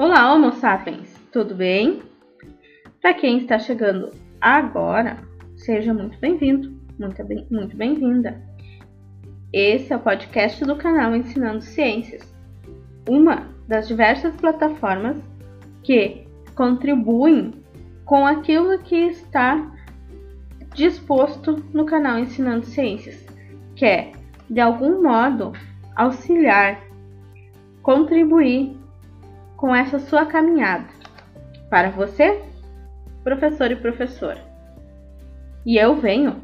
Olá, Homo sapiens, tudo bem? Para quem está chegando agora, seja muito bem-vindo, muito bem-vinda. Esse é o podcast do canal Ensinando Ciências, uma das diversas plataformas que contribuem com aquilo que está disposto no canal Ensinando Ciências, que é, de algum modo, auxiliar, contribuir com essa sua caminhada. Para você, professor e professora. E eu venho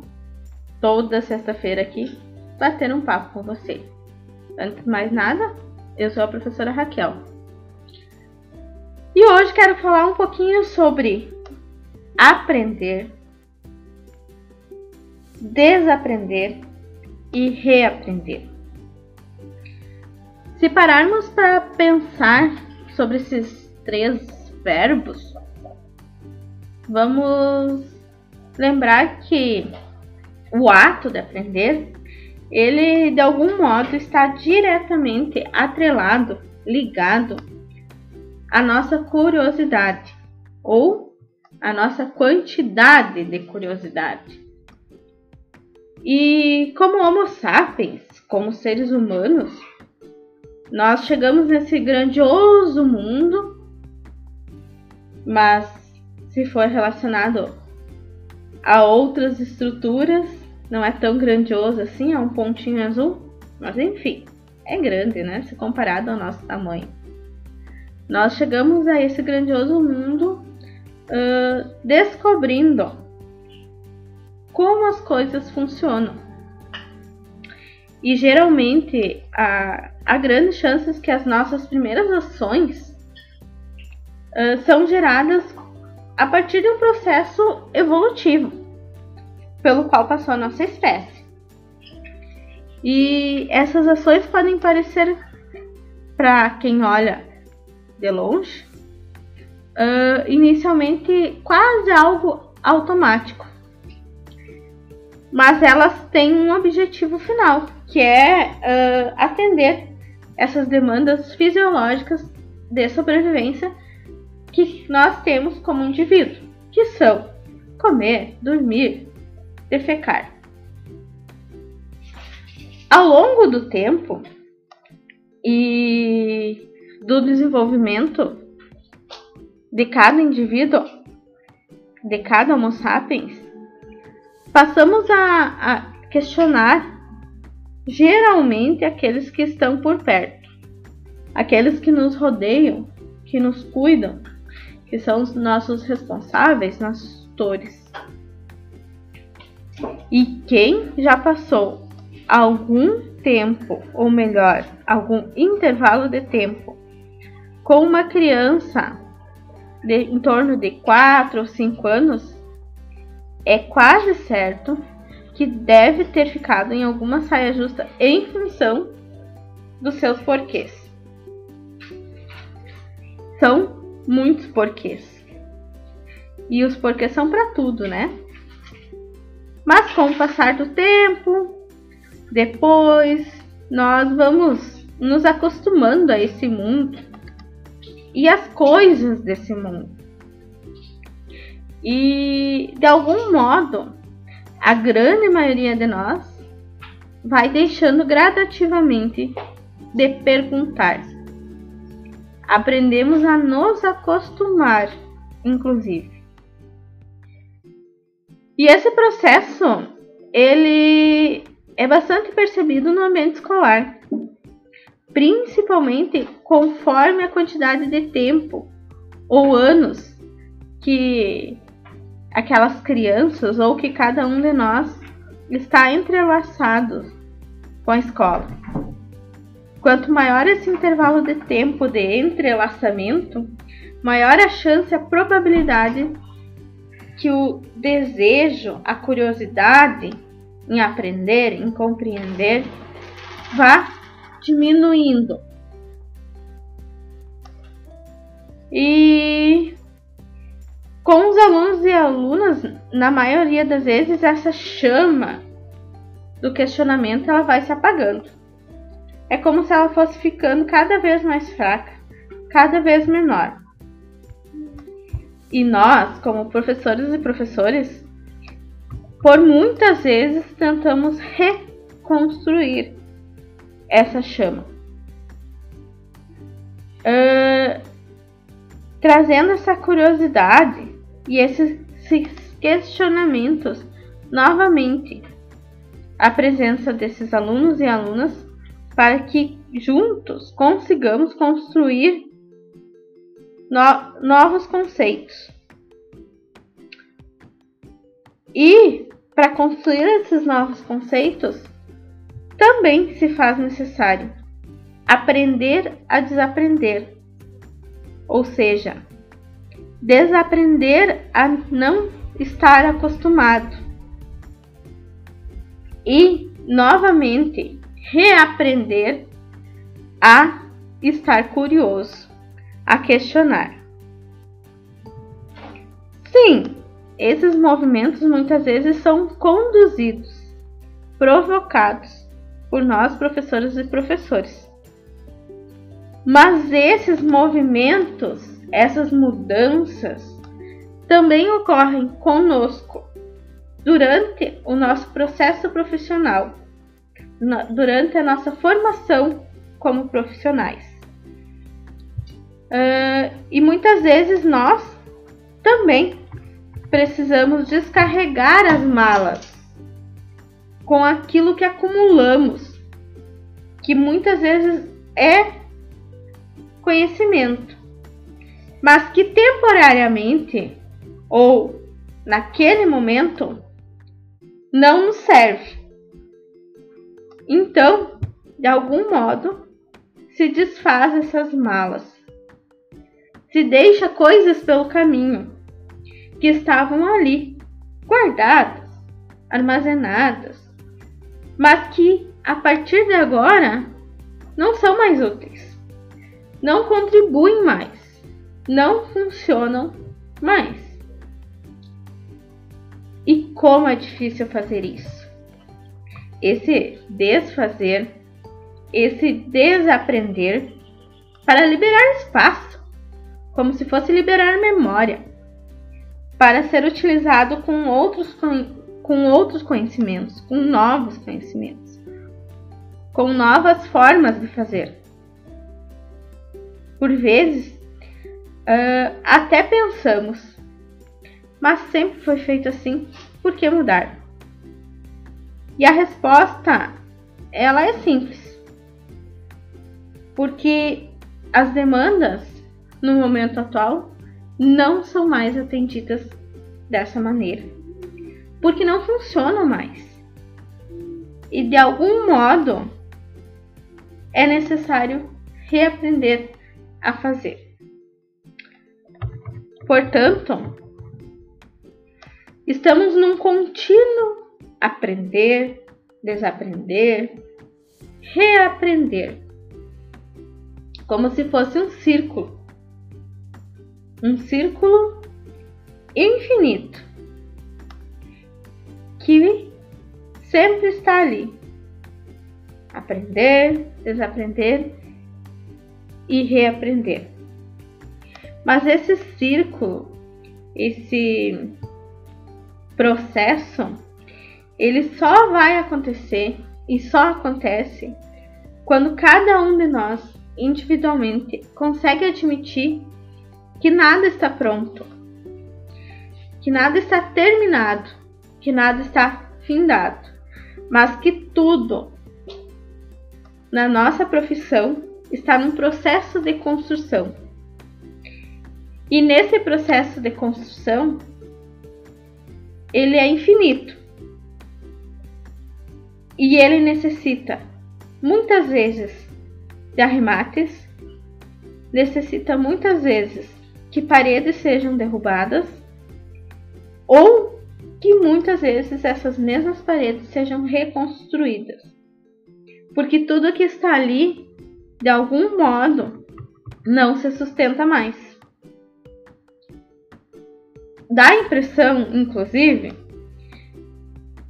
toda sexta-feira aqui bater um papo com você. Antes de mais nada, eu sou a professora Raquel. E hoje quero falar um pouquinho sobre aprender, desaprender e reaprender. Se pararmos para pensar sobre esses três verbos, vamos lembrar que o ato de aprender, ele de algum modo está diretamente atrelado, ligado à nossa curiosidade ou à nossa quantidade de curiosidade. E como Homo sapiens, como seres humanos, nós chegamos nesse grandioso mundo, mas se for relacionado a outras estruturas, não é tão grandioso assim, é um pontinho azul, mas enfim, é grande, né? Se comparado ao nosso tamanho. Nós chegamos a esse grandioso mundo descobrindo como as coisas funcionam. E geralmente há grandes chances que as nossas primeiras ações são geradas a partir de um processo evolutivo pelo qual passou a nossa espécie. E essas ações podem parecer, para quem olha de longe, inicialmente quase algo automático. Mas elas têm um objetivo final, que é atender essas demandas fisiológicas de sobrevivência que nós temos como indivíduo, que são comer, dormir, defecar. Ao longo do tempo e do desenvolvimento de cada indivíduo, de cada Homo sapiens, passamos a questionar geralmente aqueles que estão por perto, aqueles que nos rodeiam, que nos cuidam, que são os nossos responsáveis, nossos tutores. E quem já passou algum tempo, ou melhor, algum intervalo de tempo, com uma criança em torno de 4 ou 5 anos, é quase certo que deve ter ficado em alguma saia justa em função dos seus porquês. São muitos porquês. E os porquês são para tudo, né? Mas com o passar do tempo, depois, nós vamos nos acostumando a esse mundo e às coisas desse mundo. E, de algum modo, a grande maioria de nós vai deixando gradativamente de perguntar. Aprendemos a nos acostumar, inclusive. E esse processo, ele é bastante percebido no ambiente escolar, principalmente conforme a quantidade de tempo ou anos que aquelas crianças ou que cada um de nós está entrelaçado com a escola. Quanto maior esse intervalo de tempo de entrelaçamento, maior a chance, a probabilidade que o desejo, a curiosidade em aprender, em compreender, vá diminuindo. E com os alunos e alunas, na maioria das vezes, essa chama do questionamento ela vai se apagando. É como se ela fosse ficando cada vez mais fraca, cada vez menor. E nós, como professores e professores, por muitas vezes tentamos reconstruir essa chama, trazendo essa curiosidade e esses questionamentos novamente à presença desses alunos e alunas, para que juntos consigamos construir novos conceitos. E para construir esses novos conceitos também se faz necessário aprender a desaprender, ou seja, desaprender a não estar acostumado e novamente reaprender a estar curioso, a questionar. Sim, esses movimentos muitas vezes são conduzidos, provocados por nós, professoras e professores. Mas esses movimentos, essas mudanças, também ocorrem conosco durante o nosso processo profissional, durante a nossa formação como profissionais. E muitas vezes nós também precisamos descarregar as malas com aquilo que acumulamos, que muitas vezes é conhecimento, mas que temporariamente ou naquele momento não nos serve. Então, de algum modo, se desfaz essas malas. Se deixa coisas pelo caminho que estavam ali, guardadas, armazenadas, mas que a partir de agora não são mais úteis, não contribuem mais, não funcionam mais. E como é difícil fazer isso? Esse desfazer, esse desaprender, para liberar espaço, como se fosse liberar memória, para ser utilizado com outros conhecimentos, com novos conhecimentos, com novas formas de fazer. Por vezes, até pensamos, mas sempre foi feito assim, por que mudar? E a resposta, ela é simples, porque as demandas no momento atual não são mais atendidas dessa maneira, porque não funcionam mais. E de algum modo é necessário reaprender a fazer. Portanto, estamos num contínuo aprender, desaprender, reaprender, como se fosse um círculo. Um círculo infinito que sempre está ali, aprender, desaprender e reaprender. Mas esse círculo, esse processo, ele só vai acontecer e só acontece quando cada um de nós individualmente consegue admitir que nada está pronto, que nada está terminado, que nada está findado, mas que tudo na nossa profissão está num processo de construção. E nesse processo de construção, ele é infinito. E ele necessita, muitas vezes, de arremates, necessita muitas vezes que paredes sejam derrubadas ou que muitas vezes essas mesmas paredes sejam reconstruídas, porque tudo que está ali, de algum modo, não se sustenta mais. Dá a impressão, inclusive,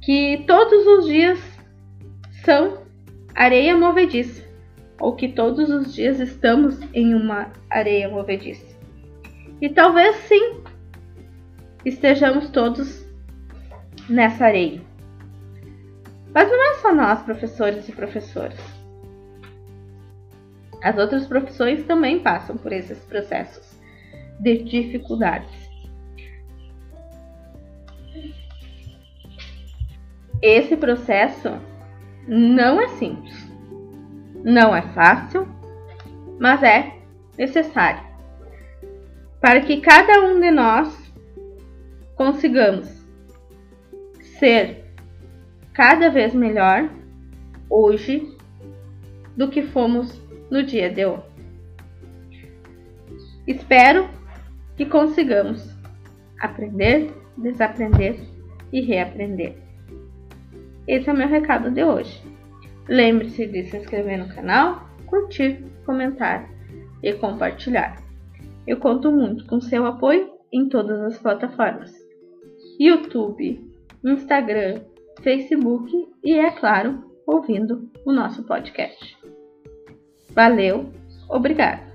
que todos os dias são areia movediça, ou que todos os dias estamos em uma areia movediça. E talvez sim, estejamos todos nessa areia. Mas não é só nós, professores e professoras. As outras profissões também passam por esses processos de dificuldades. Esse processo não é simples, não é fácil, mas é necessário para que cada um de nós consigamos ser cada vez melhor hoje do que fomos no dia de hoje. Espero que consigamos aprender, desaprender e reaprender. Esse é o meu recado de hoje. Lembre-se de se inscrever no canal, curtir, comentar e compartilhar. Eu conto muito com seu apoio em todas as plataformas: YouTube, Instagram, Facebook e, é claro, ouvindo o nosso podcast. Valeu, obrigado!